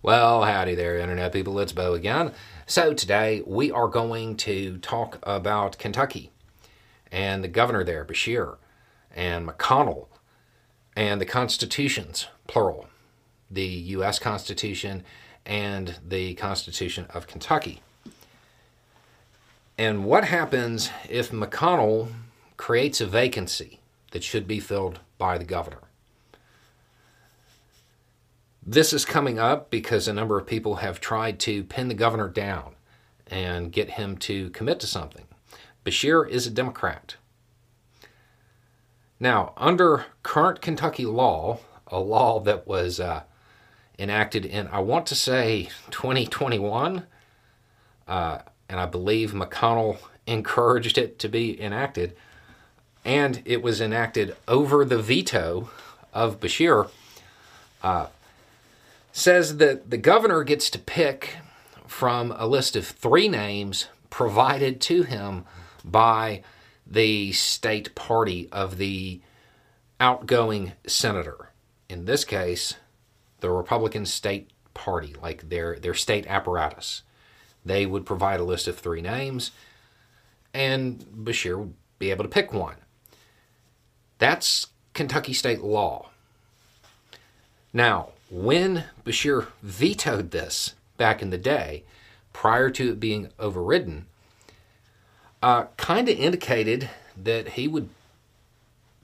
Well, howdy there, Internet people. It's Bo again. So today we are going to talk about Kentucky and the governor there, Beshear, and McConnell, and the constitutions, plural, the U.S. Constitution and the Constitution of Kentucky. And what happens if McConnell creates a vacancy that should be filled by the governor? This is coming up because a number of people have tried to pin the governor down and get him to commit to something. Beshear is a Democrat. Now, under current Kentucky law, a law that was enacted in, I want to say, 2021, and I believe McConnell encouraged it to be enacted, and it was enacted over the veto of Beshear, says that the governor gets to pick from a list of 3 names provided to him by the state party of the outgoing senator. In this case, the Republican state party, like their state apparatus. They would provide a list of 3 names, and Beshear would be able to pick one. That's Kentucky state law. Now, when Beshear vetoed this back in the day, prior to it being overridden, kind of indicated that he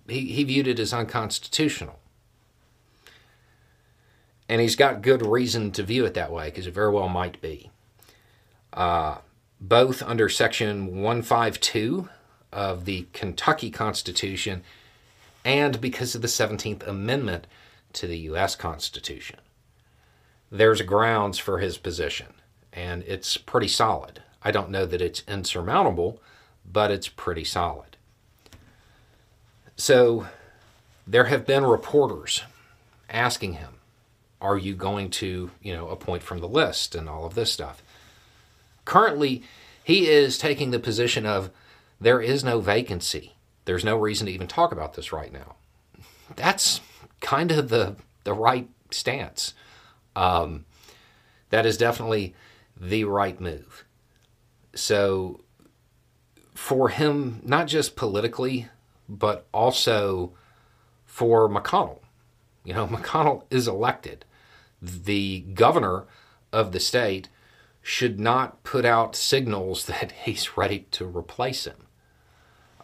viewed it as unconstitutional. And he's got good reason to view it that way, because it very well might be. Both under Section 152 of the Kentucky Constitution and because of the 17th Amendment to the U.S. Constitution. There's grounds for his position, and it's pretty solid. I don't know that it's insurmountable, but it's pretty solid. So there have been reporters asking him, are you going to, appoint from the list and all of this stuff? Currently, he is taking the position of there is no vacancy. There's no reason to even talk about this right now. That's kind of the right stance. That is definitely the right move. So for him, not just politically, but also for McConnell. McConnell is elected. The governor of the state should not put out signals that he's ready to replace him.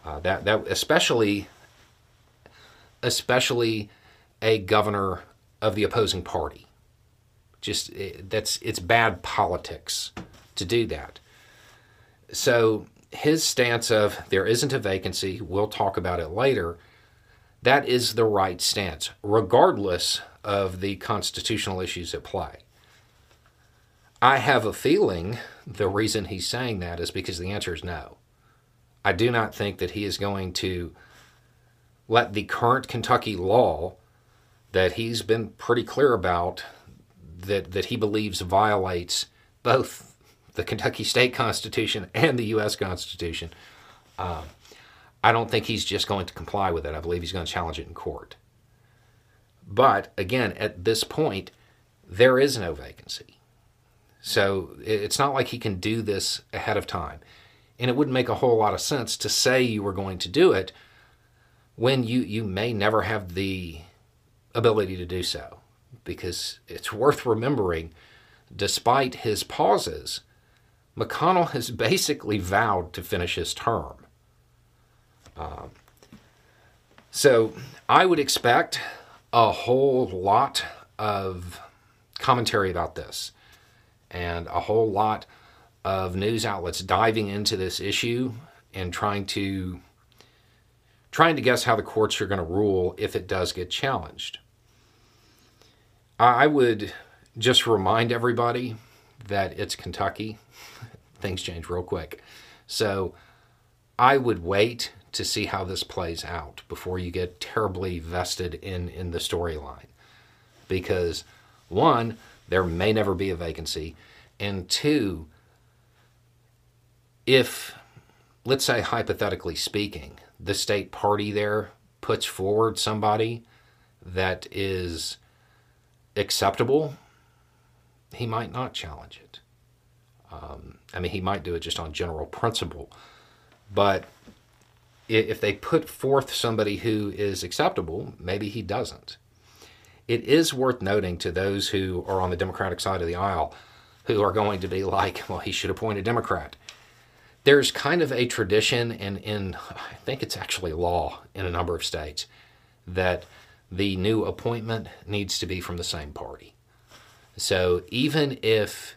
Especially a governor of the opposing party. It's bad politics to do that. So his stance of there isn't a vacancy, we'll talk about it later, that is the right stance, regardless of the constitutional issues at play. I have a feeling the reason he's saying that is because the answer is no. I do not think that he is going to let the current Kentucky law that he's been pretty clear about that he believes violates both the Kentucky state constitution and the U.S. Constitution. I don't think he's just going to comply with it. I believe he's going to challenge it in court. But again, at this point, there is no vacancy. So it's not like he can do this ahead of time. And it wouldn't make a whole lot of sense to say you were going to do it when you may never have the ability to do so. Because it's worth remembering, despite his pauses, McConnell has basically vowed to finish his term. So I would expect a whole lot of commentary about this and a whole lot of news outlets diving into this issue and trying to guess how the courts are going to rule if it does get challenged. I would just remind everybody that it's Kentucky. Things change real quick. So I would wait to see how this plays out before you get terribly vested in the storyline. Because 1, there may never be a vacancy. And 2, if, let's say hypothetically speaking, the state party there puts forward somebody that is acceptable he might not challenge it. I mean, he might do it just on general principle. But if they put forth somebody who is acceptable, maybe he doesn't. It is worth noting to those who are on the Democratic side of the aisle who are going to be like, well, he should appoint a Democrat. There's kind of a tradition, and in I think it's actually law in a number of states, that the new appointment needs to be from the same party. So even if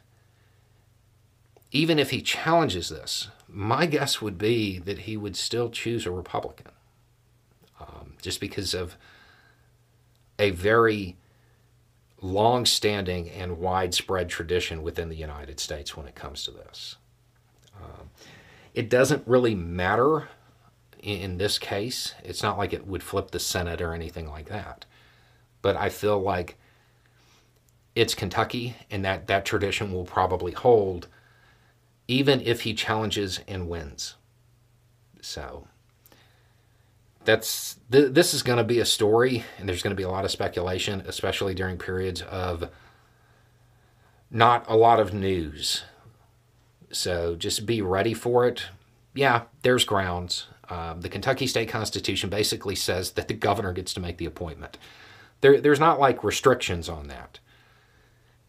he challenges this, my guess would be that he would still choose a Republican, just because of a very long-standing and widespread tradition within the United States when it comes to this. It doesn't really matter in this case. It's not like it would flip the Senate or anything like that. But I feel like it's Kentucky, and that tradition will probably hold even if he challenges and wins. So this is going to be a story, and there's going to be a lot of speculation, especially during periods of not a lot of news. So just be ready for it. Yeah, there's grounds. The Kentucky State Constitution basically says that the governor gets to make the appointment. There's not like restrictions on that.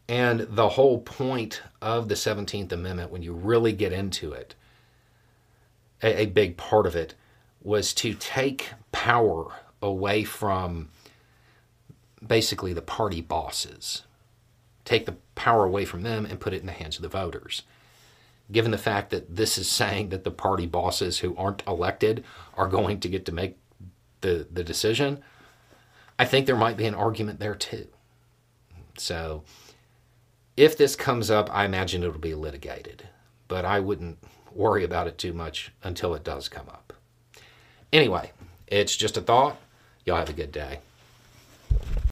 And the whole point of the 17th Amendment, when you really get into it, a big part of it was to take power away from basically the party bosses. Take the power away from them and put it in the hands of the voters. Given the fact that this is saying that the party bosses who aren't elected are going to get to make the decision, I think there might be an argument there too. So if this comes up, I imagine it'll be litigated, but I wouldn't worry about it too much until it does come up. Anyway, it's just a thought. Y'all have a good day.